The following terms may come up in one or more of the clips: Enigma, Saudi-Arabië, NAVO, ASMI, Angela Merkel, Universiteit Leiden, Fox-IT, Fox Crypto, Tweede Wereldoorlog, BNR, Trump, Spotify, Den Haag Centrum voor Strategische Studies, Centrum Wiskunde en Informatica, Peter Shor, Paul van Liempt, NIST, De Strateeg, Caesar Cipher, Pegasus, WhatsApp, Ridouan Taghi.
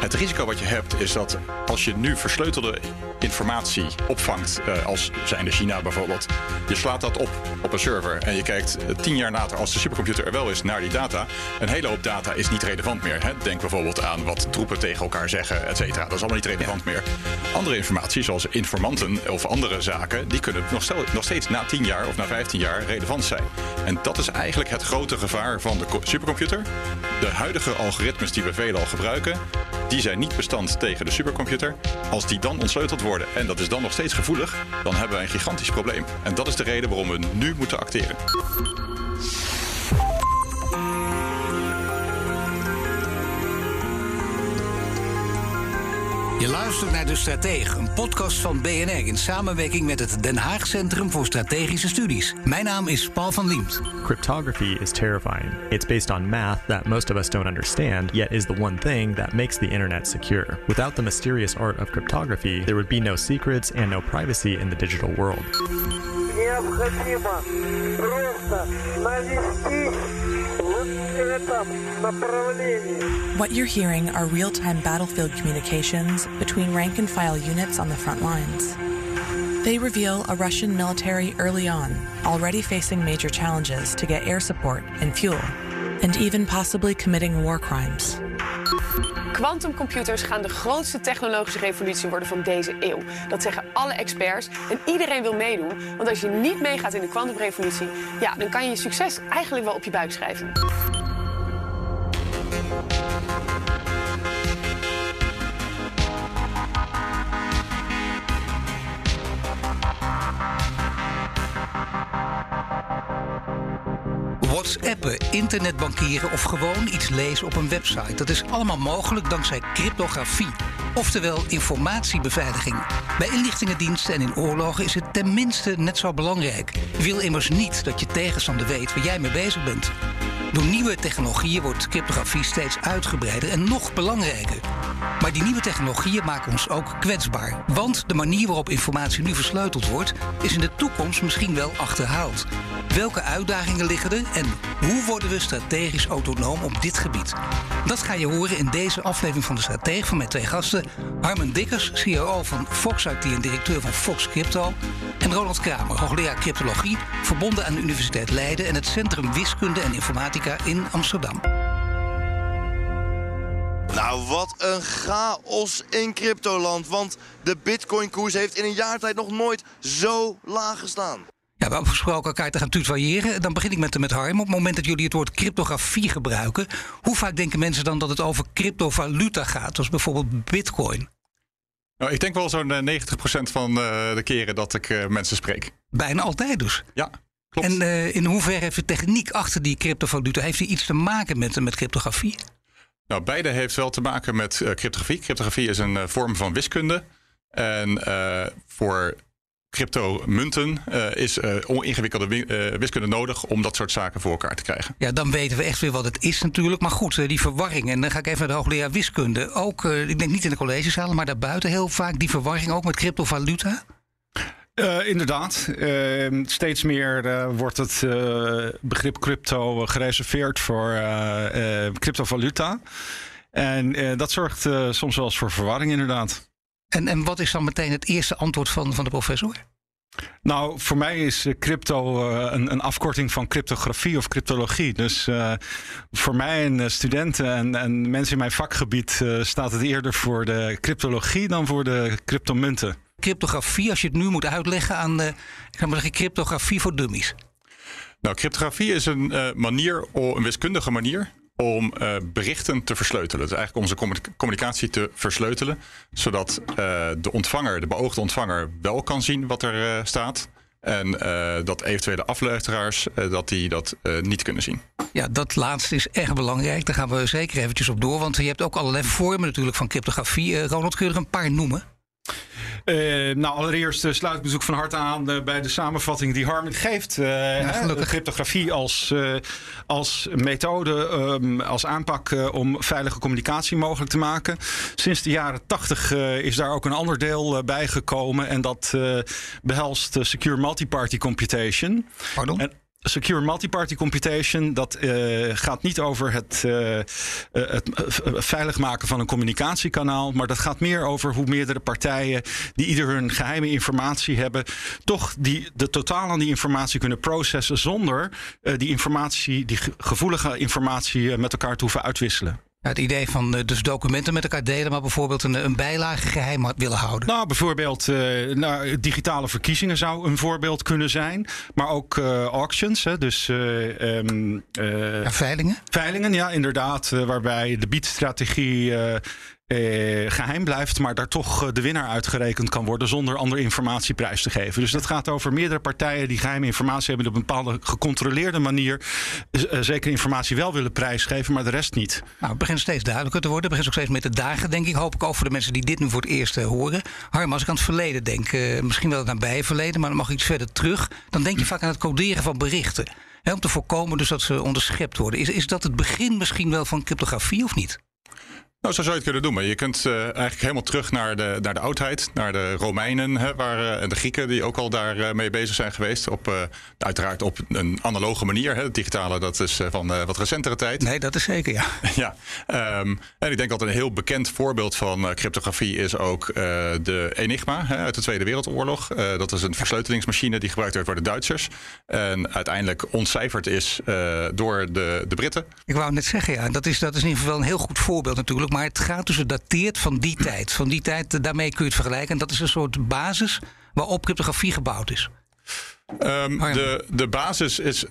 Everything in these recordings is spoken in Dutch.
Het risico wat je hebt is dat als je nu versleutelde informatie opvangt, als zijnde China bijvoorbeeld, je slaat dat op een server en je kijkt 10 jaar later, als de supercomputer er wel is, naar die data. Een hele hoop data is niet relevant meer. Hè? Denk bijvoorbeeld aan wat troepen tegen elkaar zeggen, et cetera. Dat is allemaal niet relevant meer. Andere informatie, zoals informanten of andere zaken, die kunnen nog steeds na 10 jaar of na 15 jaar relevant zijn. En dat is eigenlijk het grote gevaar van de supercomputer. De huidige algoritmes die we veelal gebruiken, die zijn niet bestand tegen de supercomputer. Als die dan ontsleuteld worden en dat is dan nog steeds gevoelig, dan hebben wij een gigantisch probleem. En dat is de reden waarom we nu moeten acteren. Je luistert naar De Strateeg, een podcast van BNR in samenwerking met het Den Haag Centrum voor Strategische Studies. Mijn naam is Paul van Liempt. Cryptography is terrifying. It's based on math that most of us don't understand, yet is the one thing that makes the internet secure. Without the mysterious art of cryptography, there would be no secrets and no privacy in the digital world. What you're hearing are real-time battlefield communications between rank-and-file units on the front lines. They reveal a Russian military early on, already facing major challenges to get air support and fuel, and even possibly committing war crimes. Quantumcomputers gaan de grootste technologische revolutie worden van deze eeuw. Dat zeggen alle experts en iedereen wil meedoen. Want als je niet meegaat in de quantumrevolutie, ja, dan kan je je succes eigenlijk wel op je buik schrijven. WhatsAppen, internetbankieren of gewoon iets lezen op een website. Dat is allemaal mogelijk dankzij cryptografie, oftewel informatiebeveiliging. Bij inlichtingendiensten en in oorlogen is het tenminste net zo belangrijk. Je wil immers niet dat je tegenstander weet waar jij mee bezig bent. Door nieuwe technologieën wordt cryptografie steeds uitgebreider en nog belangrijker. Maar die nieuwe technologieën maken ons ook kwetsbaar. Want de manier waarop informatie nu versleuteld wordt, is in de toekomst misschien wel achterhaald. Welke uitdagingen liggen er en hoe worden we strategisch autonoom op dit gebied? Dat ga je horen in deze aflevering van De Strateeg van mijn twee gasten. Harmen Dikkers, CEO van Fox-IT en directeur van Fox Crypto. En Ronald Kramer, hoogleraar cryptologie, verbonden aan de Universiteit Leiden en het Centrum Wiskunde en Informatica in Amsterdam. Nou, wat een chaos in cryptoland, want de bitcoinkoers heeft in een jaar tijd nog nooit zo laag gestaan. Ja, we hebben afgesproken elkaar te gaan tutoyeren. Dan begin ik met Harm. Op het moment dat jullie het woord cryptografie gebruiken, hoe vaak denken mensen dan dat het over cryptovaluta gaat, zoals bijvoorbeeld bitcoin? Nou, ik denk wel zo'n 90% van de keren dat ik mensen spreek. Bijna altijd dus? Ja, klopt. En in hoeverre heeft de techniek achter die cryptovaluta, heeft die iets te maken met cryptografie? Nou, beide heeft wel te maken met cryptografie. Cryptografie is een vorm van wiskunde. En voor cryptomunten is ingewikkelde wiskunde nodig om dat soort zaken voor elkaar te krijgen. Ja, dan weten we echt weer wat het is natuurlijk. Maar goed, die verwarring. En dan ga ik even naar de hoogleraar wiskunde. Ook, ik denk niet in de collegezalen, maar daarbuiten heel vaak die verwarring ook met cryptovaluta. Inderdaad. Steeds meer wordt het begrip crypto gereserveerd voor cryptovaluta. En dat zorgt soms wel eens voor verwarring inderdaad. En wat is dan meteen het eerste antwoord van de professor? Nou, voor mij is crypto een afkorting van cryptografie of cryptologie. Dus voor mij en studenten en mensen in mijn vakgebied staat het eerder voor de cryptologie dan voor de cryptomunten. Cryptografie, als je het nu moet uitleggen aan de, ik kan maar zeggen, cryptografie voor dummies. Nou, cryptografie is een wiskundige manier om berichten te versleutelen. Dus eigenlijk onze communicatie te versleutelen, zodat de beoogde ontvanger wel kan zien wat er staat en dat eventuele afluisteraars dat die dat niet kunnen zien. Ja, dat laatste is echt belangrijk. Daar gaan we zeker eventjes op door, want je hebt ook allerlei vormen natuurlijk van cryptografie. Ronald, kun je er een paar noemen? Allereerst sluit ik bezoek van harte aan bij de samenvatting die Harmen geeft. Cryptografie als methode, als aanpak om veilige communicatie mogelijk te maken. Sinds de jaren 80 is daar ook een ander deel bijgekomen. En dat behelst secure multiparty computation. Pardon? Secure multiparty computation, dat gaat niet over het veilig maken van een communicatiekanaal, maar dat gaat meer over hoe meerdere partijen die ieder hun geheime informatie hebben, toch de totaal aan die informatie kunnen processen zonder die gevoelige informatie met elkaar te hoeven uitwisselen. Het idee van dus documenten met elkaar delen, maar bijvoorbeeld een bijlage geheim willen houden. Bijvoorbeeld digitale verkiezingen zou een voorbeeld kunnen zijn. Maar ook auctions, veilingen? Veilingen, ja, inderdaad. Waarbij de biedstrategie geheim blijft, maar daar toch de winnaar uitgerekend kan worden zonder andere informatie prijs te geven. Dus dat gaat over meerdere partijen die geheime informatie hebben op een bepaalde gecontroleerde manier. Zeker informatie wel willen prijsgeven, maar de rest niet. Nou, het begint steeds duidelijker te worden. Het begint ook steeds met de dagen, denk ik. Hoop ik ook voor de mensen die dit nu voor het eerst horen. Harm, als ik aan het verleden denk, misschien wel het nabije verleden, maar dan mag ik iets verder terug. Dan denk je vaak aan het coderen van berichten. Hè, om te voorkomen dus dat ze onderschept worden. Is dat het begin misschien wel van cryptografie of niet? Nou, zo zou je het kunnen doen. Maar je kunt eigenlijk helemaal terug naar de oudheid. Naar de Romeinen en de Grieken die ook al daarmee bezig zijn geweest. Uiteraard op een analoge manier. Het digitale, dat is van wat recentere tijd. Nee, dat is zeker, ja. En ik denk dat een heel bekend voorbeeld van cryptografie is ook de Enigma uit de Tweede Wereldoorlog. Dat is een versleutelingsmachine die gebruikt werd door de Duitsers. En uiteindelijk ontcijferd is door de Britten. Ik wou net zeggen, ja. Dat is in ieder geval een heel goed voorbeeld natuurlijk. Maar het gaat dus, het dateert van die tijd. Van die tijd, daarmee kun je het vergelijken. En dat is een soort basis waarop cryptografie gebouwd is. De basis is...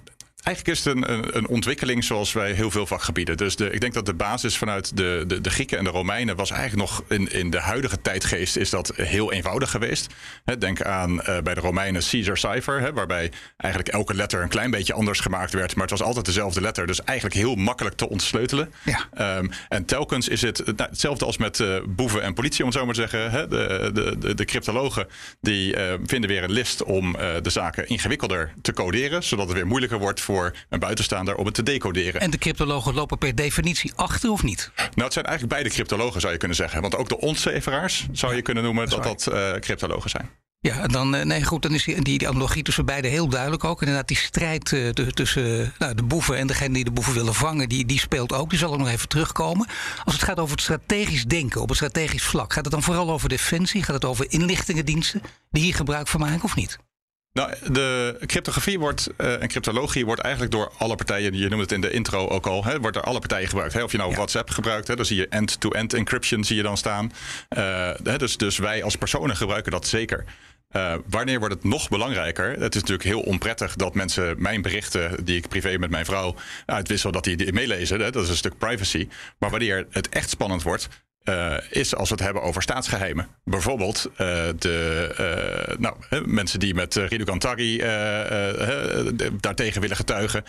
Eigenlijk is het een ontwikkeling zoals bij heel veel vakgebieden. Dus ik denk dat de basis vanuit de Grieken en de Romeinen was eigenlijk nog in de huidige tijdgeest is dat heel eenvoudig geweest. Denk aan bij de Romeinen Caesar Cipher, waarbij eigenlijk elke letter een klein beetje anders gemaakt werd. Maar het was altijd dezelfde letter, dus eigenlijk heel makkelijk te ontsleutelen. Ja. En telkens is het hetzelfde als met boeven en politie, om het zo maar te zeggen. De cryptologen die vinden weer een list om de zaken ingewikkelder te coderen, zodat het weer moeilijker wordt voor een buitenstaander om het te decoderen. En de cryptologen lopen per definitie achter, of niet? Nou, het zijn eigenlijk beide cryptologen, zou je kunnen zeggen. Want ook de ontcijferaars zou je kunnen noemen dat cryptologen zijn. Ja, en dan is die analogie tussen beide heel duidelijk ook. Inderdaad, die strijd tussen de boeven en degene die de boeven willen vangen, die speelt ook. Die zal ook nog even terugkomen. Als het gaat over het strategisch denken, op het strategisch vlak, gaat het dan vooral over defensie? Gaat het over inlichtingendiensten die hier gebruik van maken, of niet? Nou, de cryptografie en cryptologie wordt eigenlijk door alle partijen, je noemde het in de intro ook al, wordt door alle partijen gebruikt. Of je nou WhatsApp gebruikt, dan zie je end-to-end encryption zie je dan staan. Dus wij als personen gebruiken dat zeker. Wanneer wordt het nog belangrijker? Het is natuurlijk heel onprettig dat mensen mijn berichten die ik privé met mijn vrouw uitwissel, dat die meelezen. Dat is een stuk privacy. Maar wanneer het echt spannend wordt, is als we het hebben over staatsgeheimen. Bijvoorbeeld mensen die met Ridouan Taghi daartegen willen getuigen,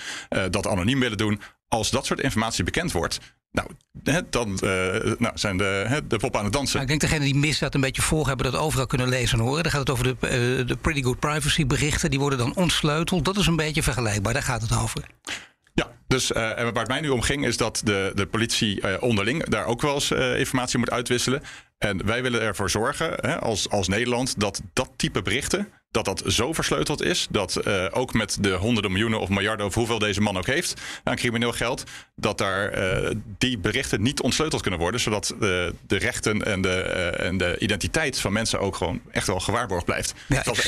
dat anoniem willen doen. Als dat soort informatie bekend wordt, dan zijn de pop aan het dansen. Nou, ik denk degenen die misdaad een beetje volgen hebben dat overal kunnen lezen en horen. Dan gaat het over de pretty good privacy berichten. Die worden dan ontsleuteld. Dat is een beetje vergelijkbaar. Daar gaat het over. Ja, dus waar het mij nu om ging is dat de politie onderling daar ook wel eens informatie moet uitwisselen. En wij willen ervoor zorgen, als Nederland, dat type berichten, dat zo versleuteld is, dat ook met de honderden miljoenen of miljarden of hoeveel deze man ook heeft aan crimineel geld, dat daar die berichten niet ontsleuteld kunnen worden, zodat de rechten en de identiteit van mensen ook gewoon echt wel gewaarborgd blijft. Ja, dat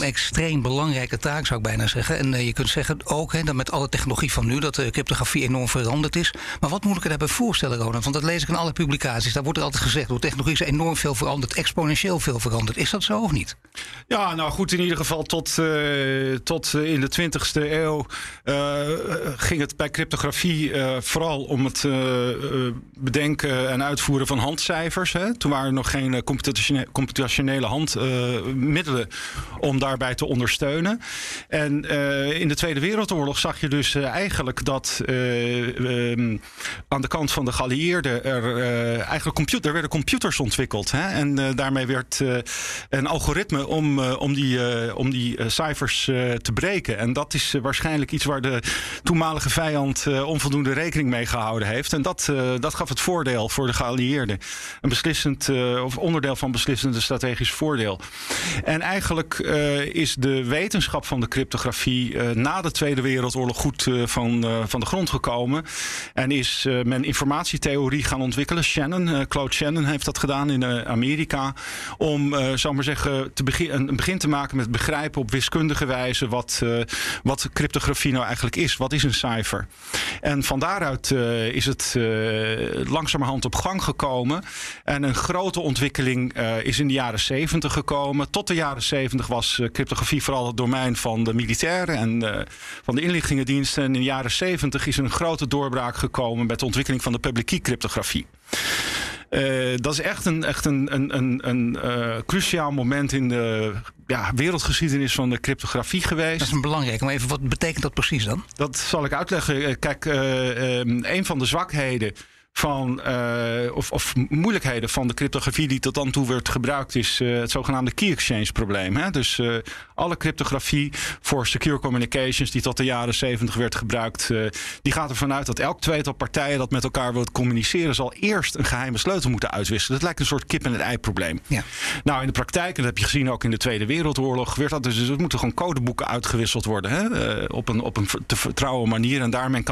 extreem belangrijke taak zou ik bijna zeggen. En je kunt zeggen ook dat met alle technologie van nu, dat de cryptografie enorm veranderd is. Maar wat moet ik er daarbij voorstellen, Ronald? Want dat lees ik in alle publicaties. Daar wordt er altijd gezegd, door technologie is enorm veel veranderd, exponentieel veel veranderd. Is dat zo of niet? Ja, nou goed. in ieder geval tot in de 20e eeuw ging het bij cryptografie vooral om het bedenken en uitvoeren van handcijfers. Hè. Toen waren er nog geen computationele handmiddelen om daarbij te ondersteunen. En in de Tweede Wereldoorlog zag je dus eigenlijk dat aan de kant van de geallieerden er werden computers ontwikkeld. Hè? En daarmee werd een algoritme om die cijfers te breken. En dat is waarschijnlijk iets waar de toenmalige vijand onvoldoende rekening mee gehouden heeft. En dat gaf het voordeel voor de geallieerden. Een beslissend, of onderdeel van beslissende strategisch voordeel. En eigenlijk is de wetenschap van de cryptografie na de Tweede Wereldoorlog goed van de grond gekomen. En is men informatietheorie gaan ontwikkelen. Claude Shannon heeft dat gedaan in Amerika. Om, zou maar zeggen, een begin te maken met begrijpen op wiskundige wijze wat cryptografie nou eigenlijk is. Wat is een cijfer? En van daaruit is het langzamerhand op gang gekomen. En een grote ontwikkeling is in de jaren 70 gekomen. Tot de jaren 70 was cryptografie vooral het domein van de militairen en van de inlichtingendiensten. En in de jaren 70 is een grote doorbraak gekomen met de ontwikkeling van de public key cryptografie. Dat is echt een cruciaal moment in de wereldgeschiedenis van de cryptografie geweest. Dat is een belangrijk, maar even, wat betekent dat precies dan? Dat zal ik uitleggen. Kijk, een van de zwakheden of moeilijkheden van de cryptografie die tot dan toe werd gebruikt is het zogenaamde key exchange probleem. Hè? Dus alle cryptografie voor secure communications die tot de jaren 70 werd gebruikt, die gaat ervan uit dat elk tweetal partijen dat met elkaar wil communiceren zal eerst een geheime sleutel moeten uitwisselen. Dat lijkt een soort kip en het ei probleem. Ja. Nou, in de praktijk, en dat heb je gezien ook in de Tweede Wereldoorlog, werd dat dus er moeten gewoon codeboeken uitgewisseld worden, hè? Op een te vertrouwen manier. En daarmee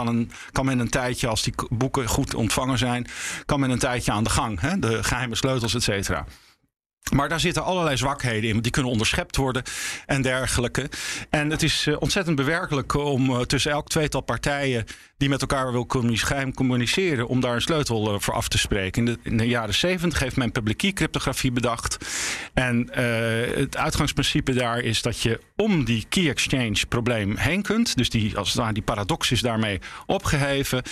kan men een tijdje, als die boeken goed ontvangen zijn, kan men een tijdje aan de gang. Hè? De geheime sleutels, et cetera. Maar daar zitten allerlei zwakheden in. Die kunnen onderschept worden en dergelijke. En het is ontzettend bewerkelijk om tussen elk tweetal partijen die met elkaar wil geheim communiceren, om daar een sleutel voor af te spreken. In de jaren 70 heeft men public key cryptografie bedacht. En het uitgangsprincipe daar is dat je om die key exchange probleem heen kunt. Dus die paradox is daarmee opgeheven.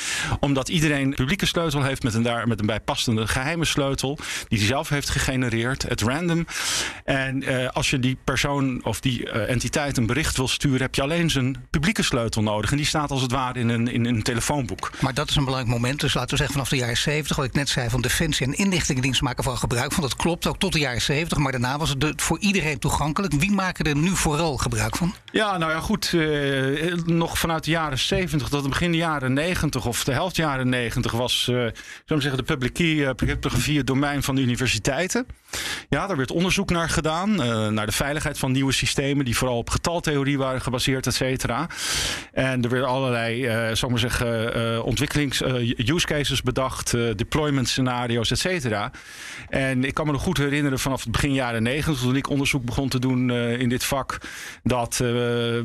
Omdat iedereen een publieke sleutel heeft met een bijpassende geheime sleutel die hij zelf heeft gegenereerd, at random. En als je die persoon of die entiteit een bericht wil sturen, heb je alleen zijn publieke sleutel nodig. En die staat als het ware in een telefoonboek. Maar dat is een belangrijk moment. Dus laten we zeggen vanaf de jaren 70, wat ik net zei, van defensie en inlichtingendienst maken van gebruik van. Dat klopt ook tot de jaren 70, maar daarna was het voor iedereen toegankelijk. Wie maken er nu vooral gebruik van? Ja, nou ja, goed. Nog vanuit de jaren 70 tot het begin de jaren 90 of de helft jaren 90 was, de public key cryptografie het domein van de universiteiten. Ja, daar werd onderzoek naar gedaan. Naar de veiligheid van nieuwe systemen die vooral op getaltheorie waren gebaseerd, et cetera. En er werden allerlei use cases bedacht, deployment scenario's, et cetera. En ik kan me nog goed herinneren vanaf het begin jaren 90, toen ik onderzoek begon te doen in dit vak, dat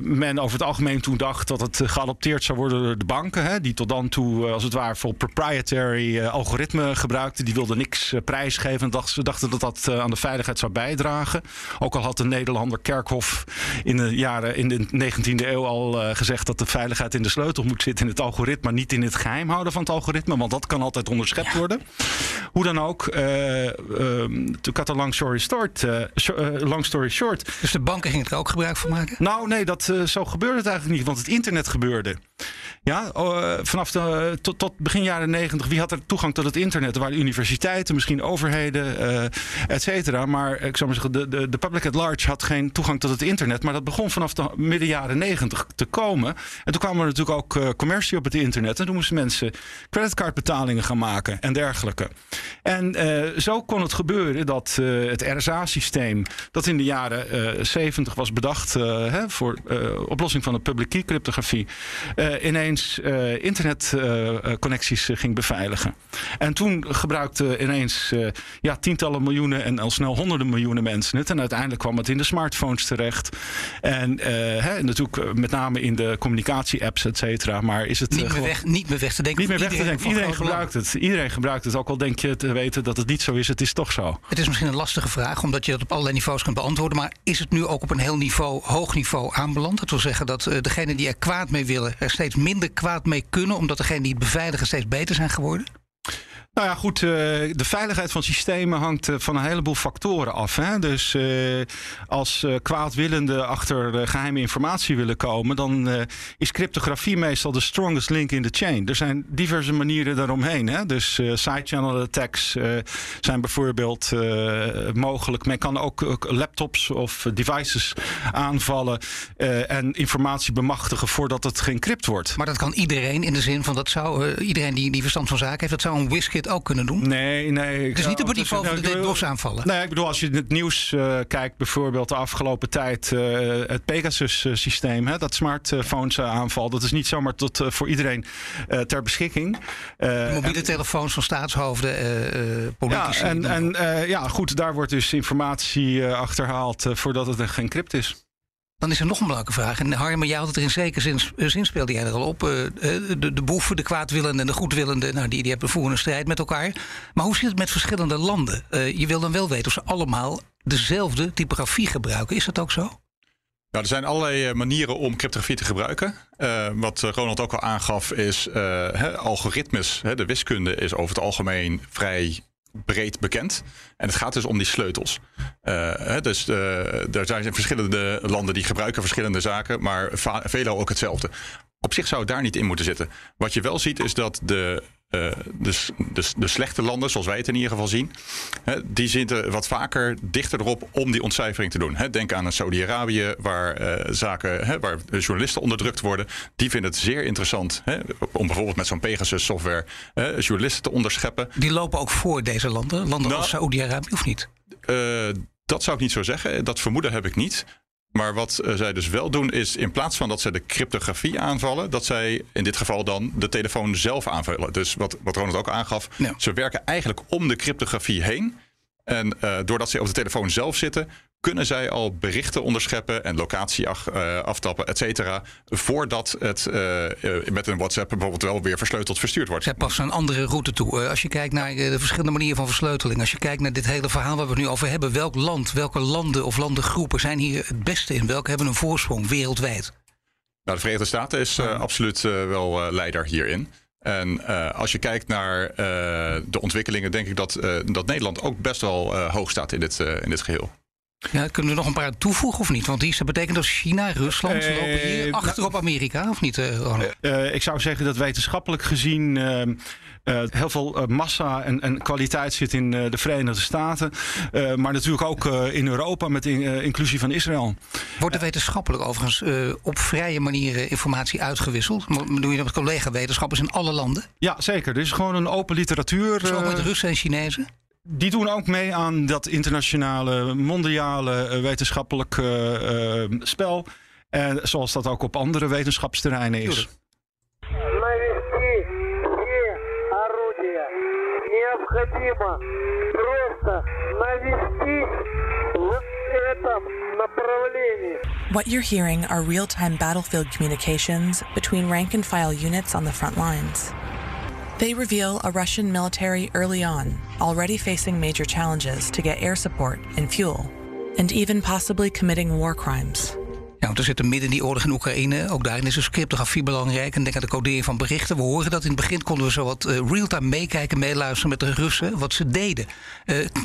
men over het algemeen toen dacht dat het geadopteerd zou worden door de banken, hè, die tot dan toe als het ware voor proprietary algoritmen gebruikten. Die wilden niks prijsgeven. En ze dachten dat aan de veiligheid zou bijdragen. Ook al had de Nederlander Kerckhoff in de 19e eeuw al gezegd dat de veiligheid in de sleutel moet zitten in het algoritme, maar niet in het geheim houden van het algoritme, want dat kan altijd onderschept worden. Hoe dan ook, to cut a long story short. Dus de banken gingen er ook gebruik van maken? Nou nee, zo gebeurde het eigenlijk niet, want het internet gebeurde. Ja, vanaf tot begin jaren 90, wie had er toegang tot het internet? Er waren universiteiten, misschien overheden, et cetera. Maar ik zou maar zeggen, de public at large had geen toegang tot het internet. Maar dat begon vanaf de midden jaren 90 te komen. En toen kwamen er natuurlijk ook commercie op het internet. En toen moesten mensen creditcardbetalingen gaan maken en dergelijke. En zo kon het gebeuren dat het RSA-systeem, dat in de jaren 70 was bedacht voor oplossing van de public key cryptografie, ineens ineens internetconnecties ging beveiligen. En toen gebruikten ineens tientallen miljoenen en al snel honderden miljoenen mensen het. En uiteindelijk kwam het in de smartphones terecht. En natuurlijk met name in de communicatie-apps, et cetera. Maar is het niet meer weg te denken. Iedereen gebruikt het. Iedereen gebruikt het, ook al denk je te weten dat het niet zo is. Het is toch zo. Het is misschien een lastige vraag, omdat je dat op allerlei niveaus kunt beantwoorden. Maar is het nu ook op een heel hoog niveau aanbeland? Dat wil zeggen dat degenen die er kwaad mee willen er steeds minder kwaad mee kunnen, omdat degenen die het beveiligen steeds beter zijn geworden? Nou ja, goed, de veiligheid van systemen hangt van een heleboel factoren af. Hè? Dus als kwaadwillenden achter geheime informatie willen komen, dan is cryptografie meestal de strongest link in de chain. Er zijn diverse manieren daaromheen. Hè? Dus sidechannel attacks zijn bijvoorbeeld mogelijk. Men kan ook laptops of devices aanvallen en informatie bemachtigen voordat het geencrypt wordt. Maar dat kan iedereen, in de zin van dat zou iedereen die verstand van zaken heeft, dat zou een WizKid ook kunnen doen? Nee. Het is niet op het niveau van de DDoS aanvallen? Nee, ik bedoel, als je het nieuws kijkt, bijvoorbeeld de afgelopen tijd, het Pegasus-systeem, dat smartphones-aanval, dat is niet zomaar tot voor iedereen ter beschikking. Mobiele telefoons van staatshoofden, politici. Ja, goed, daar wordt dus informatie achterhaald voordat het geencrypt is. Dan is er nog een belangrijke vraag. En Harmen, jij had het er in zekere zin speelde jij er al op. De boeven, de kwaadwillenden en de goedwillenden, die hebben voeren een strijd met elkaar. Maar hoe zit het met verschillende landen? Je wil dan wel weten of ze allemaal dezelfde typografie gebruiken. Is dat ook zo? Nou, er zijn allerlei manieren om cryptografie te gebruiken. Wat Ronald ook al aangaf is algoritmes. De wiskunde is over het algemeen vrij breed bekend. En het gaat dus om die sleutels. Er zijn verschillende landen die gebruiken verschillende zaken, maar veelal ook hetzelfde. Op zich zou het daar niet in moeten zitten. Wat je wel ziet is dat de slechte landen, zoals wij het in ieder geval zien, die zitten wat vaker dichter erop om die ontcijfering te doen. Denk aan Saudi-Arabië, waar journalisten onderdrukt worden. Die vinden het zeer interessant om bijvoorbeeld met zo'n Pegasus-software journalisten te onderscheppen. Die lopen ook voor deze landen? Landen als Saudi-Arabië, of niet? Dat zou ik niet zo zeggen. Dat vermoeden heb ik niet. Maar wat zij dus wel doen is, in plaats van dat zij de cryptografie aanvallen, dat zij in dit geval dan de telefoon zelf aanvullen. Dus wat Ronald ook aangaf, Ze werken eigenlijk om de cryptografie heen. En doordat ze op de telefoon zelf zitten, kunnen zij al berichten onderscheppen en locatie aftappen, et cetera, voordat het met een WhatsApp bijvoorbeeld wel weer versleuteld verstuurd wordt. Zij passen een andere route toe. Als je kijkt naar de verschillende manieren van versleuteling, als je kijkt naar dit hele verhaal waar we het nu over hebben, welke landen of landengroepen zijn hier het beste in? Welke hebben een voorsprong wereldwijd? Nou, de Verenigde Staten is absoluut wel leider hierin. En als je kijkt naar de ontwikkelingen, denk ik dat Nederland ook best wel hoog staat in dit geheel. Ja, kunnen we nog een paar toevoegen of niet? Want dat betekent dat China, Rusland lopen hier achter op Amerika, of niet, Ronald? Ik zou zeggen dat wetenschappelijk gezien heel veel massa en kwaliteit zit in de Verenigde Staten. Maar natuurlijk ook in Europa met inclusie van Israël. Wordt er wetenschappelijk overigens op vrije manieren informatie uitgewisseld? Doe je dat met collega-wetenschappers in alle landen? Ja, zeker. Er is gewoon een open literatuur. Zo met Russen en Chinezen? Die doen ook mee aan dat internationale, mondiale wetenschappelijke spel. En zoals dat ook op andere wetenschapsterreinen is. What you're hearing are real-time battlefield communications between rank-and-file units on the front lines. They reveal a Russian military early on, already facing major challenges to get air support and fuel, and even possibly committing war crimes. Nou, er zitten midden in die oorlog in Oekraïne. Ook daarin is dus cryptografie belangrijk. En denk aan de codering van berichten. We horen dat in het begin konden we zo wat real-time meekijken, meeluisteren met de Russen, wat ze deden.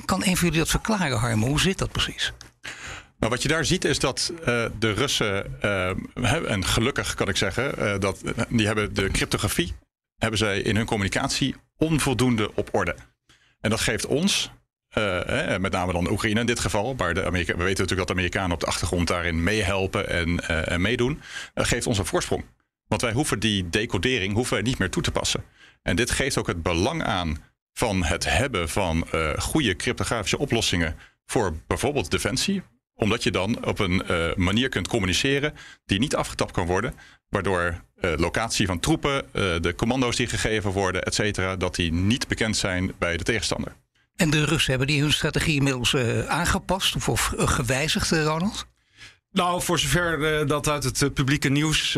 Kan een van jullie dat verklaren, Harmen? Hoe zit dat precies? Maar wat je daar ziet is dat de Russen, en gelukkig kan ik zeggen, die hebben de cryptografie zij in hun communicatie onvoldoende op orde. En dat geeft ons, met name dan Oekraïne in dit geval, maar we weten natuurlijk dat de Amerikanen op de achtergrond daarin meehelpen en meedoen, geeft ons een voorsprong. Want wij hoeven die decodering niet meer toe te passen. En dit geeft ook het belang aan van het hebben van goede cryptografische oplossingen voor bijvoorbeeld defensie, omdat je dan op een manier kunt communiceren die niet afgetapt kan worden, waardoor locatie van troepen, de commando's die gegeven worden, et cetera, dat die niet bekend zijn bij de tegenstander. En de Russen, hebben die hun strategie inmiddels aangepast of gewijzigd, Ronald? Nou, voor zover dat uit het publieke nieuws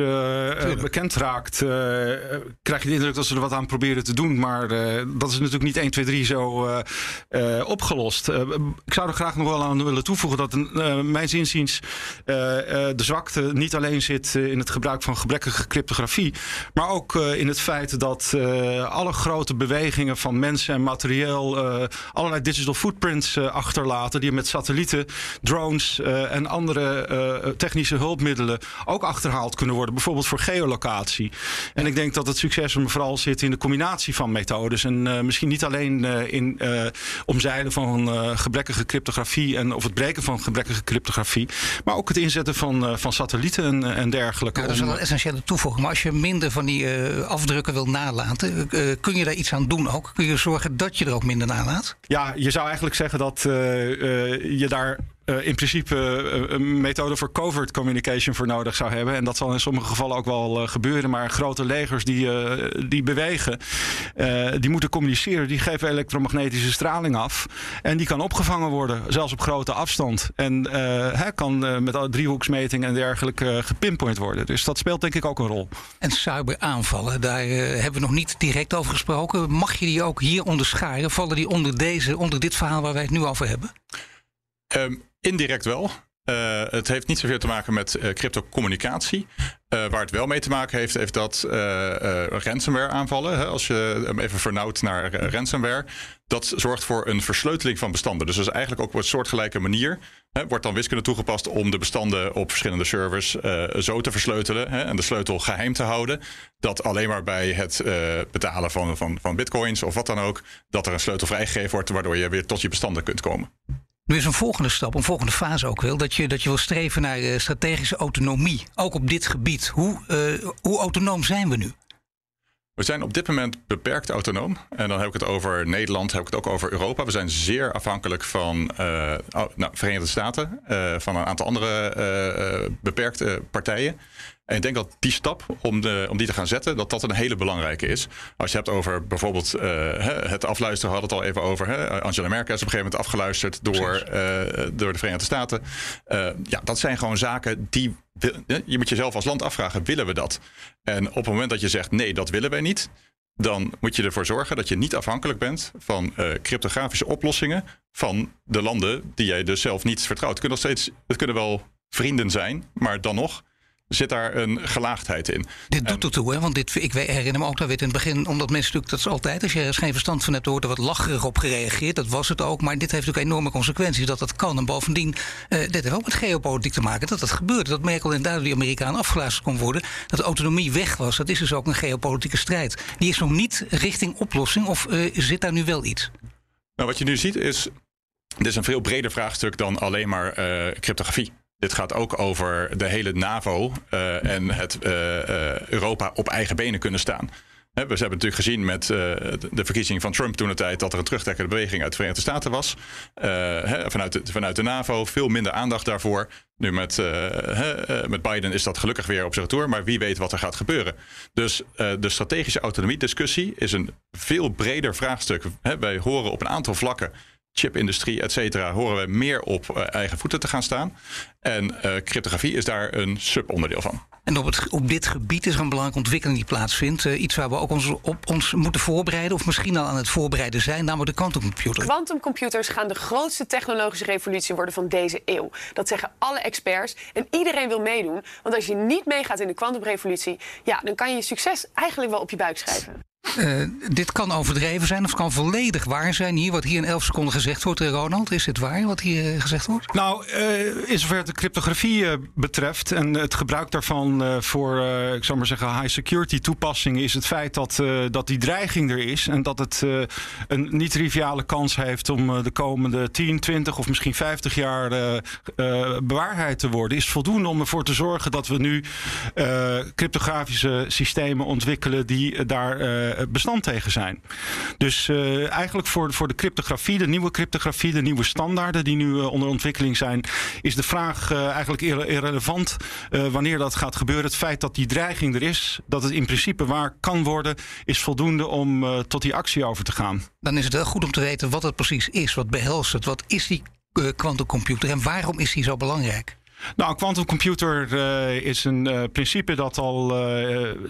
bekend raakt, krijg je de indruk dat ze er wat aan proberen te doen. Maar dat is natuurlijk niet 1, 2, 3 zo opgelost. Ik zou er graag nog wel aan willen toevoegen dat mijn inziens de zwakte niet alleen zit in het gebruik van gebrekkige cryptografie, maar ook in het feit dat alle grote bewegingen van mensen en materieel allerlei digital footprints achterlaten die met satellieten, drones en andere technische hulpmiddelen ook achterhaald kunnen worden. Bijvoorbeeld voor geolocatie. En ik denk dat het succes hem vooral zit in de combinatie van methodes. En misschien niet alleen in omzeilen van gebrekkige cryptografie en of het breken van gebrekkige cryptografie, maar ook het inzetten van satellieten en dergelijke. Ja, dat is wel een essentiële toevoeging. Maar als je minder van die afdrukken wil nalaten, kun je daar iets aan doen ook? Kun je zorgen dat je er ook minder nalaat? Ja, je zou eigenlijk zeggen dat je daar in principe een methode voor covert communication voor nodig zou hebben. En dat zal in sommige gevallen ook wel gebeuren. Maar grote legers die bewegen, die moeten communiceren. Die geven elektromagnetische straling af. En die kan opgevangen worden, zelfs op grote afstand. En kan met driehoeksmeting en dergelijke gepinpoint worden. Dus dat speelt denk ik ook een rol. En cyberaanvallen, daar hebben we nog niet direct over gesproken. Mag je die ook hier onderscheiden? Vallen die onder dit verhaal waar wij het nu over hebben? Indirect wel. Het heeft niet zoveel te maken met cryptocommunicatie. Waar het wel mee te maken heeft, is dat ransomware aanvallen. Hè, als je hem even vernauwt naar ransomware. Dat zorgt voor een versleuteling van bestanden. Dus dat is eigenlijk ook op een soortgelijke manier. Hè, wordt dan wiskunde toegepast om de bestanden op verschillende servers zo te versleutelen. Hè, en de sleutel geheim te houden. Dat alleen maar bij het betalen van bitcoins of wat dan ook, dat er een sleutel vrijgegeven wordt, waardoor je weer tot je bestanden kunt komen. Nu is een volgende stap, een volgende fase ook wel, dat je wil streven naar strategische autonomie, ook op dit gebied. Hoe autonoom zijn we nu? We zijn op dit moment beperkt autonoom. En dan heb ik het over Nederland, heb ik het ook over Europa. We zijn zeer afhankelijk van Verenigde Staten, van een aantal andere beperkte partijen. En ik denk dat die stap, om die te gaan zetten, dat een hele belangrijke is. Als je hebt over bijvoorbeeld het afluisteren, we hadden het al even over. Angela Merkel is op een gegeven moment afgeluisterd door de Verenigde Staten. Dat zijn gewoon zaken die je moet jezelf als land afvragen, willen we dat? En op het moment dat je zegt, nee, dat willen wij niet, dan moet je ervoor zorgen dat je niet afhankelijk bent van cryptografische oplossingen van de landen die jij dus zelf niet vertrouwt. Het kunnen wel vrienden zijn, maar dan nog zit daar een gelaagdheid in. Dit doet ertoe, hè? Want ik herinner me ook dat we het in het begin, omdat mensen natuurlijk, dat is altijd, als je er geen verstand van hebt, wordt er wat lacherig op gereageerd. Dat was het ook, maar dit heeft natuurlijk enorme consequenties dat kan. En bovendien, dit heeft ook met geopolitiek te maken, dat gebeurde. Dat Merkel en daardoor die Amerikaan afgeluisterd kon worden, dat de autonomie weg was. Dat is dus ook een geopolitieke strijd. Die is nog niet richting oplossing, of zit daar nu wel iets? Nou, wat je nu ziet is, dit is een veel breder vraagstuk dan alleen maar cryptografie. Dit gaat ook over de hele NAVO en het Europa op eigen benen kunnen staan. We hebben natuurlijk gezien met de verkiezing van Trump toentertijd dat er een terugtrekkende beweging uit de Verenigde Staten was. Vanuit de NAVO veel minder aandacht daarvoor. Nu met Biden is dat gelukkig weer op zijn retour, maar wie weet wat er gaat gebeuren. Dus de strategische autonomie-discussie is een veel breder vraagstuk. Wij horen op een aantal vlakken, chipindustrie, et cetera, horen we meer op eigen voeten te gaan staan. En cryptografie is daar een subonderdeel van. En op dit gebied is er een belangrijke ontwikkeling die plaatsvindt. Iets waar we ook ons moeten voorbereiden, of misschien al aan het voorbereiden zijn, namelijk de kwantumcomputer. Kwantumcomputers gaan de grootste technologische revolutie worden van deze eeuw. Dat zeggen alle experts en iedereen wil meedoen. Want als je niet meegaat in de kwantumrevolutie, dan kan je succes eigenlijk wel op je buik schrijven. Dit kan overdreven zijn of kan volledig waar zijn. Wat hier in 11 seconden gezegd wordt, Ronald, is dit waar wat hier gezegd wordt? Nou, in zover de cryptografie betreft en het gebruik daarvan voor, ik zou maar zeggen, high security toepassingen, is het feit dat die dreiging er is en dat het een niet-triviale kans heeft om de komende 10, 20 of misschien 50 jaar bewaarheid te worden, is voldoende om ervoor te zorgen dat we nu cryptografische systemen ontwikkelen die daar bestand tegen zijn. Dus eigenlijk voor de cryptografie, de nieuwe cryptografie, de nieuwe standaarden die nu onder ontwikkeling zijn, is de vraag eigenlijk irrelevant wanneer dat gaat gebeuren. Het feit dat die dreiging er is, dat het in principe waar kan worden, is voldoende om tot die actie over te gaan. Dan is het wel goed om te weten wat het precies is, wat behelst het, wat is die quantumcomputer en waarom is die zo belangrijk? Nou, een quantumcomputer is een principe dat al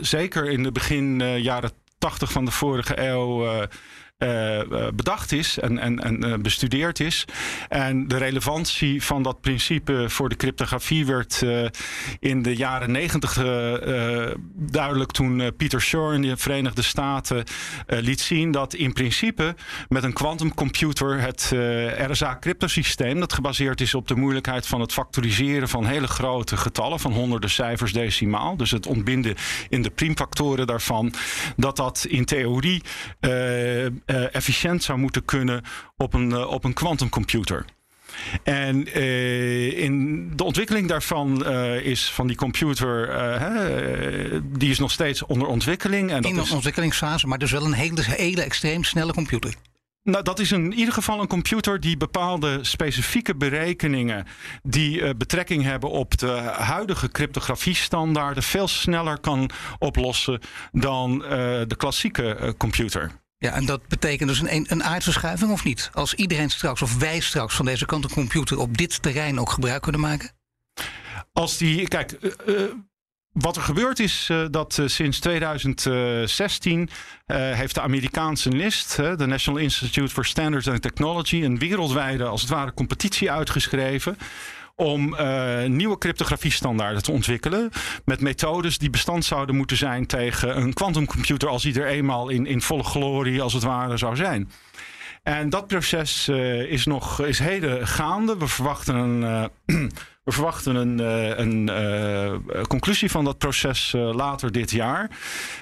zeker in de begin jaren 80 van de vorige eeuw bedacht is en bestudeerd is. En de relevantie van dat principe voor de cryptografie werd in de jaren 90 duidelijk toen Peter Shor in de Verenigde Staten liet zien dat in principe met een quantumcomputer het RSA-cryptosysteem, dat gebaseerd is op de moeilijkheid van het factoriseren van hele grote getallen, van honderden cijfers decimaal, dus het ontbinden in de priemfactoren daarvan, dat in theorie efficiënt zou moeten kunnen op een quantumcomputer. En in de ontwikkeling daarvan is van die computer, die is nog steeds onder ontwikkeling. En dat in de ontwikkelingsfase, maar dus wel een hele extreem snelle computer. Nou, dat is in ieder geval een computer die bepaalde specifieke berekeningen die betrekking hebben op de huidige cryptografiestandaarden veel sneller kan oplossen dan de klassieke computer. Ja, en dat betekent dus een aardverschuiving of niet? Als iedereen straks, of wij straks, van deze kant een computer op dit terrein ook gebruik kunnen maken? Als die, kijk, wat er gebeurd is dat sinds 2016 heeft de Amerikaanse NIST, de National Institute for Standards and Technology, een wereldwijde, als het ware, competitie uitgeschreven om nieuwe cryptografiestandaarden te ontwikkelen met methodes die bestand zouden moeten zijn tegen een quantumcomputer als die er eenmaal in volle glorie als het ware zou zijn. En dat proces is heden gaande. We verwachten een conclusie van dat proces later dit jaar.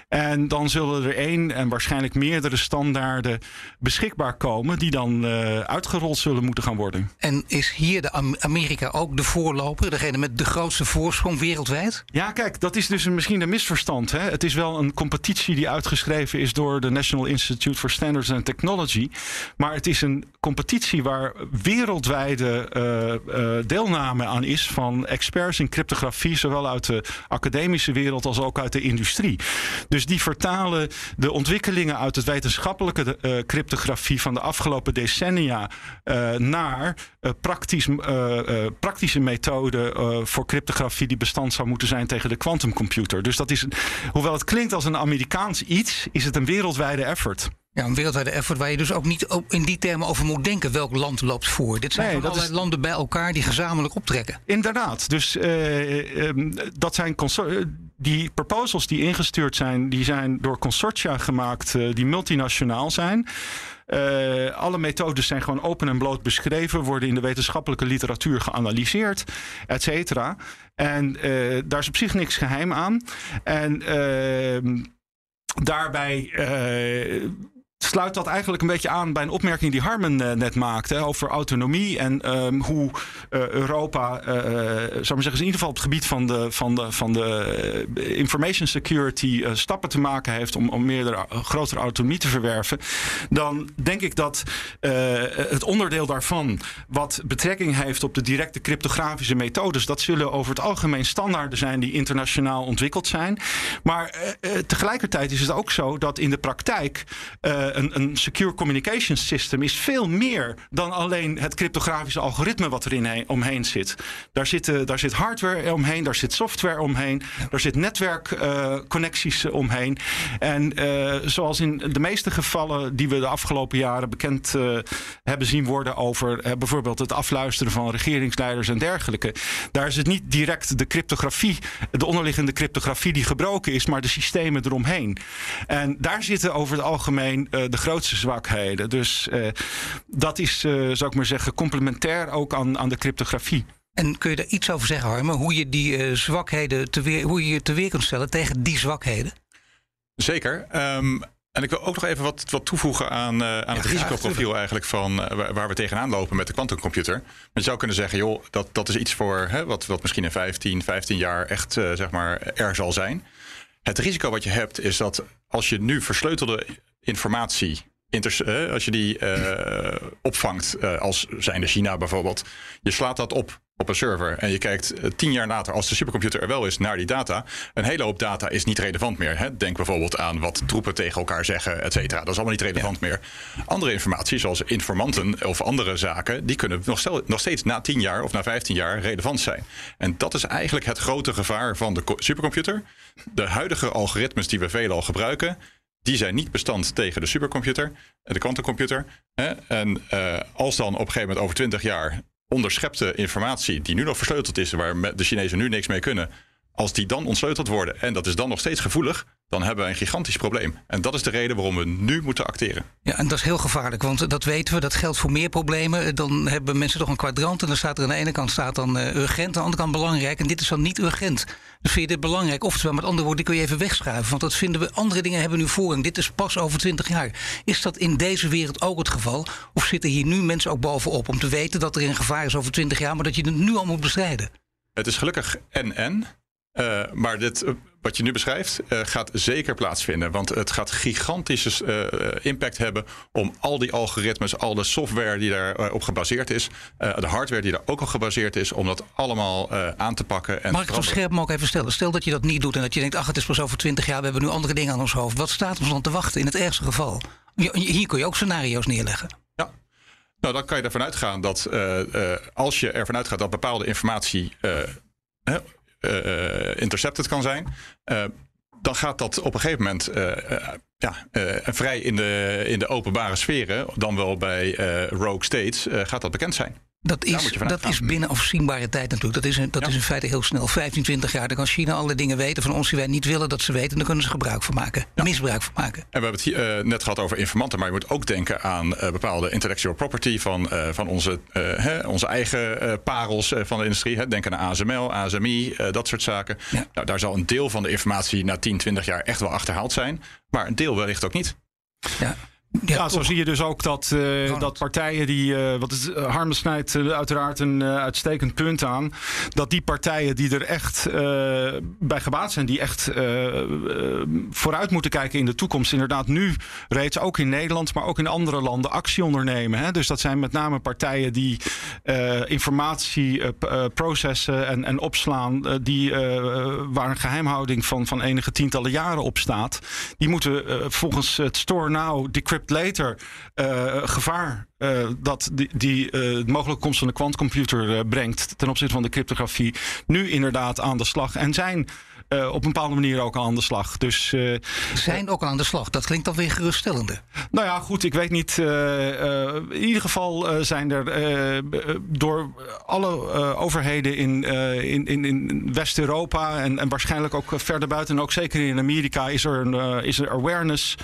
En dan zullen er één en waarschijnlijk meerdere standaarden beschikbaar komen die dan uitgerold zullen moeten gaan worden. En is hier de Amerika ook de voorloper, degene met de grootste voorsprong wereldwijd? Ja, kijk, dat is dus misschien een misverstand. Hè? Het is wel een competitie die uitgeschreven is door de National Institute for Standards and Technology. Maar het is een competitie waar wereldwijde deelname aan is van experts in cryptografie, zowel uit de academische wereld als ook uit de industrie. Dus die vertalen de ontwikkelingen uit het wetenschappelijke cryptografie van de afgelopen decennia naar praktische methoden voor cryptografie die bestand zou moeten zijn tegen de quantumcomputer. Dus dat is, hoewel het klinkt als een Amerikaans iets, is het een wereldwijde effort. Ja, een wereldwijde effort waar je dus ook niet in die termen over moet denken. Welk land loopt voor? Dit zijn allerlei landen bij elkaar die gezamenlijk optrekken. Inderdaad. Dus dat zijn die proposals die ingestuurd zijn, die zijn door consortia gemaakt die multinationaal zijn. Alle methodes zijn gewoon open en bloot beschreven, worden in de wetenschappelijke literatuur geanalyseerd, et cetera. En daar is op zich niks geheim aan. En daarbij sluit dat eigenlijk een beetje aan bij een opmerking die Harmen net maakte over autonomie en hoe Europa, zou ik maar zeggen, in ieder geval op het gebied van de information security stappen te maken heeft om grotere autonomie te verwerven. Dan denk ik dat het onderdeel daarvan wat betrekking heeft op de directe cryptografische methodes, dat zullen over het algemeen standaarden zijn die internationaal ontwikkeld zijn. Maar tegelijkertijd is het ook zo dat in de praktijk een secure communication system is veel meer dan alleen het cryptografische algoritme wat er omheen zit. Daar zit hardware omheen, daar zit software omheen, daar zit netwerkconnecties omheen. En zoals in de meeste gevallen die we de afgelopen jaren bekend hebben zien worden over bijvoorbeeld het afluisteren van regeringsleiders en dergelijke, daar is het niet direct de cryptografie, de onderliggende cryptografie die gebroken is, maar de systemen eromheen. En daar zitten over het algemeen de grootste zwakheden. Dus dat is, zou ik maar zeggen, complementair ook aan de cryptografie. En kun je daar iets over zeggen, Harmen? Hoe je die zwakheden hoe je je teweer kunt stellen tegen die zwakheden? Zeker. En ik wil ook nog even wat toevoegen aan het risicoprofiel eigenlijk van waar we tegenaan lopen met de quantumcomputer. Je zou kunnen zeggen, joh, dat is iets voor wat misschien in 15 jaar echt zeg maar er zal zijn. Het risico wat je hebt is dat als je nu versleutelde informatie, als je die opvangt als zijnde China bijvoorbeeld, je slaat dat op een server en je kijkt 10 jaar later, als de supercomputer er wel is, naar die data. Een hele hoop data is niet relevant meer. Hè? Denk bijvoorbeeld aan wat troepen tegen elkaar zeggen, et cetera. Dat is allemaal niet relevant meer. Andere informatie, zoals informanten of andere zaken, die kunnen nog steeds na 10 jaar of na 15 jaar relevant zijn. En dat is eigenlijk het grote gevaar van de supercomputer. De huidige algoritmes die we veelal gebruiken, die zijn niet bestand tegen de supercomputer, de kwantumcomputer. En als dan op een gegeven moment over 20 jaar... onderschepte informatie die nu nog versleuteld is, waar de Chinezen nu niks mee kunnen, als die dan ontsleuteld worden en dat is dan nog steeds gevoelig, dan hebben we een gigantisch probleem. En dat is de reden waarom we nu moeten acteren. Ja, en dat is heel gevaarlijk, want dat weten we, dat geldt voor meer problemen. Dan hebben mensen toch een kwadrant en dan staat er aan de ene kant staat dan urgent, aan de andere kant belangrijk en dit is dan niet urgent. Dus vind je dit belangrijk? Oftewel, met andere woorden, die kun je even wegschuiven, want dat vinden we, andere dingen hebben nu voorrang. Dit is pas over 20 jaar. Is dat in deze wereld ook het geval? Of zitten hier nu mensen ook bovenop om te weten dat er een gevaar is over 20 jaar, maar dat je het nu al moet bestrijden? Het is gelukkig en. Maar dit, wat je nu beschrijft, gaat zeker plaatsvinden. Want het gaat gigantische impact hebben om al die algoritmes, al de software die daarop gebaseerd is, de hardware die daar ook op gebaseerd is, om dat allemaal aan te pakken. En mag ik het scherp me ook even stellen? Stel dat je dat niet doet en dat je denkt, ach, het is pas over 20 jaar, we hebben nu andere dingen aan ons hoofd. Wat staat ons dan te wachten in het ergste geval? Hier kun je ook scenario's neerleggen. Ja. Nou, dan kan je ervan uitgaan dat als je ervan uitgaat dat bepaalde informatie intercepted kan zijn, dan gaat dat op een gegeven moment vrij in de openbare sferen, dan wel bij rogue states, gaat dat bekend zijn. Dat is binnen afzienbare tijd natuurlijk. Dat is in feite heel snel. 15, 20 jaar. Dan kan China alle dingen weten van ons die wij niet willen dat ze weten. En daar kunnen ze gebruik van maken. Ja. Misbruik van maken. En we hebben het hier, net gehad over informanten. Maar je moet ook denken aan bepaalde intellectual property van onze eigen parels van de industrie. Hè. Denk aan ASML, ASMI, dat soort zaken. Ja. Nou, daar zal een deel van de informatie na 10, 20 jaar echt wel achterhaald zijn. Maar een deel wellicht ook niet. Ja. Ja, zo zie je dus ook dat partijen die... Harmen snijdt uiteraard een uitstekend punt aan. Dat die partijen die er echt bij gebaat zijn, die echt vooruit moeten kijken in de toekomst, inderdaad nu reeds ook in Nederland, maar ook in andere landen actie ondernemen. Hè? Dus dat zijn met name partijen die informatie processen en opslaan, waar een geheimhouding van enige tientallen jaren op staat. Die moeten volgens het Store Now, Decrypt Later gevaar dat de mogelijke komst van de kwantcomputer brengt ten opzichte van de cryptografie nu inderdaad aan de slag en zijn op een bepaalde manier ook aan de slag. Dus, zijn ook aan de slag, dat klinkt dan weer geruststellende. Nou ja, goed, ik weet niet. In ieder geval zijn er door alle overheden in West-Europa en waarschijnlijk ook verder buiten, en ook zeker in Amerika, is er awareness.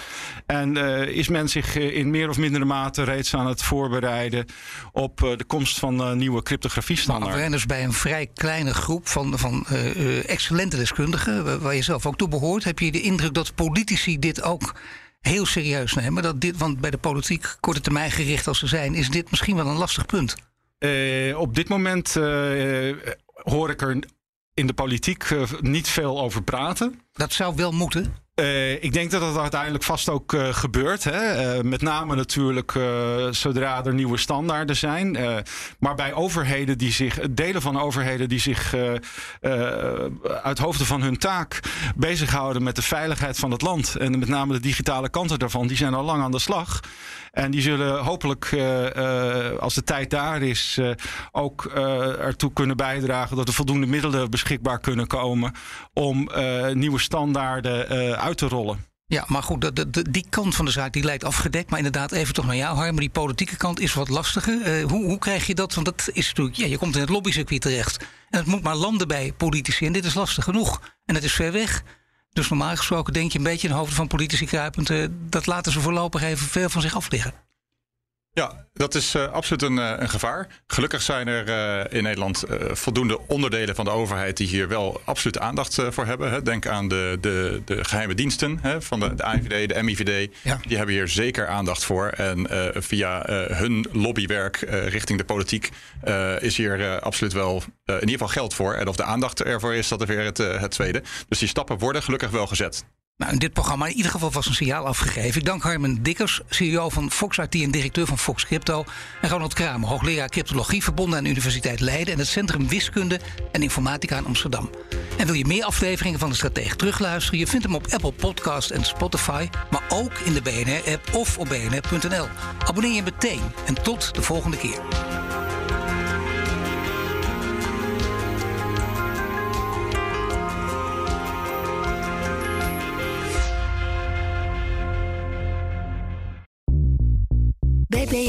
En is men zich in meer of mindere mate reeds aan het voorbereiden op de komst van nieuwe cryptografie-standaard. Awareness bij een vrij kleine groep van excellente deskundigen, waar je zelf ook toe behoort. Heb je de indruk dat politici dit ook heel serieus nemen? Want bij de politiek, korte termijn gericht als ze zijn, is dit misschien wel een lastig punt. Op dit moment hoor ik er in de politiek niet veel over praten. Dat zou wel moeten. Ik denk dat dat uiteindelijk vast ook gebeurt. Hè? Met name natuurlijk zodra er nieuwe standaarden zijn. Maar bij overheden delen van overheden die zich uit hoofde van hun taak bezighouden met de veiligheid van het land. En met name de digitale kanten daarvan, die zijn al lang aan de slag. En die zullen hopelijk, als de tijd daar is, ook ertoe kunnen bijdragen dat er voldoende middelen beschikbaar kunnen komen om nieuwe standaarden uit te rollen. Ja, maar goed, die kant van de zaak die lijkt afgedekt. Maar inderdaad, even toch naar jou, Harmen, die politieke kant is wat lastiger. Hoe krijg je dat? Want dat is natuurlijk, ja, je komt in het lobbycircuit terecht. En het moet maar landen bij politici. En dit is lastig genoeg. En het is ver weg. Dus normaal gesproken denk je een beetje in de hoofden van politici kruipend. Dat laten ze voorlopig even veel van zich afliggen. Ja, dat is absoluut een gevaar. Gelukkig zijn er in Nederland voldoende onderdelen van de overheid die hier wel absoluut aandacht voor hebben. Hè. Denk aan de geheime diensten van de AIVD, de MIVD. Ja. Die hebben hier zeker aandacht voor. En via hun lobbywerk richting de politiek is hier absoluut wel in ieder geval geld voor. En of de aandacht ervoor is, dat is weer het tweede. Dus die stappen worden gelukkig wel gezet. Nou, in dit programma in ieder geval was een signaal afgegeven. Ik dank Harmen Dikkers, CEO van Fox-IT en directeur van Fox Crypto. En Ronald Kramer, hoogleraar cryptologie verbonden aan de Universiteit Leiden en het Centrum Wiskunde en Informatica in Amsterdam. En wil je meer afleveringen van De Strateeg terugluisteren? Je vindt hem op Apple Podcasts en Spotify, maar ook in de BNR-app of op bnr.nl. Abonneer je meteen en tot de volgende keer. Bij